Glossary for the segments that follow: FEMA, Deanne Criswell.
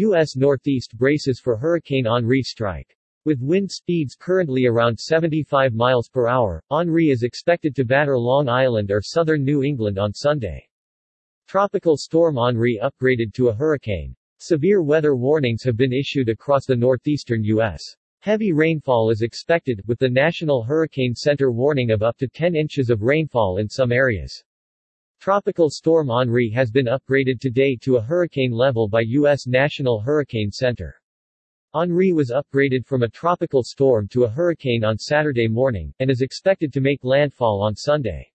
U.S. Northeast braces for Hurricane Henri strike. With wind speeds currently around 75 miles per hour, Henri is expected to batter Long Island or southern New England on Sunday. Tropical storm Henri upgraded to a hurricane. Severe weather warnings have been issued across the northeastern U.S. Heavy rainfall is expected, with the National Hurricane Center warning of up to 10 inches of rainfall in some areas. Tropical storm Henri has been upgraded today to a hurricane level by U.S. National Hurricane Center. Henri was upgraded from a tropical storm to a hurricane on Saturday morning, and is expected to make landfall on Sunday.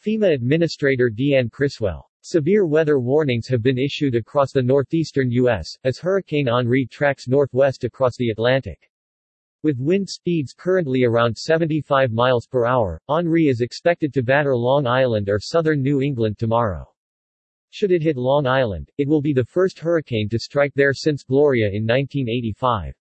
FEMA Administrator Deanne Criswell. Severe weather warnings have been issued across the northeastern U.S., as Hurricane Henri tracks northwest across the Atlantic. With wind speeds currently around 75 miles per hour, Henri is expected to batter Long Island or southern New England tomorrow. Should it hit Long Island, it will be the first hurricane to strike there since Gloria in 1985.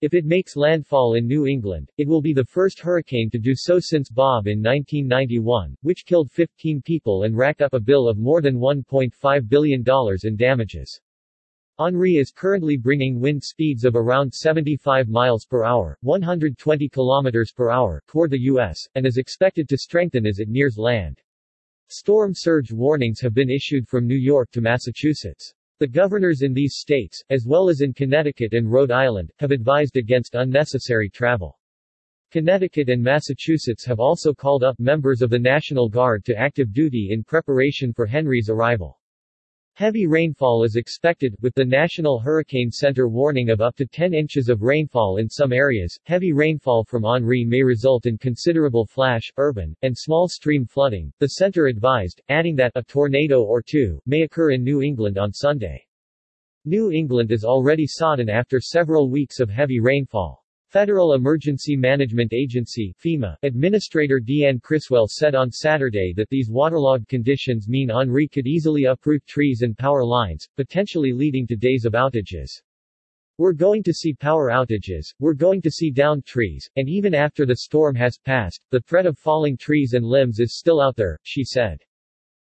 If it makes landfall in New England, it will be the first hurricane to do so since Bob in 1991, which killed 15 people and racked up a bill of more than $1.5 billion in damages. Henri is currently bringing wind speeds of around 75 miles per hour, 120 kilometers per hour, toward the U.S., and is expected to strengthen as it nears land. Storm surge warnings have been issued from New York to Massachusetts. The governors in these states, as well as in Connecticut and Rhode Island, have advised against unnecessary travel. Connecticut and Massachusetts have also called up members of the National Guard to active duty in preparation for Henri's arrival. Heavy rainfall is expected, with the National Hurricane Center warning of up to 10 inches of rainfall in some areas. Heavy rainfall from Henri may result in considerable flash, urban, and small stream flooding, the center advised, adding that a tornado or two may occur in New England on Sunday. New England is already sodden after several weeks of heavy rainfall. Federal Emergency Management Agency (FEMA) Administrator Deanne Criswell said on Saturday that these waterlogged conditions mean Henri could easily uproot trees and power lines, potentially leading to days of outages. "We're going to see power outages, we're going to see downed trees, and even after the storm has passed, the threat of falling trees and limbs is still out there," she said.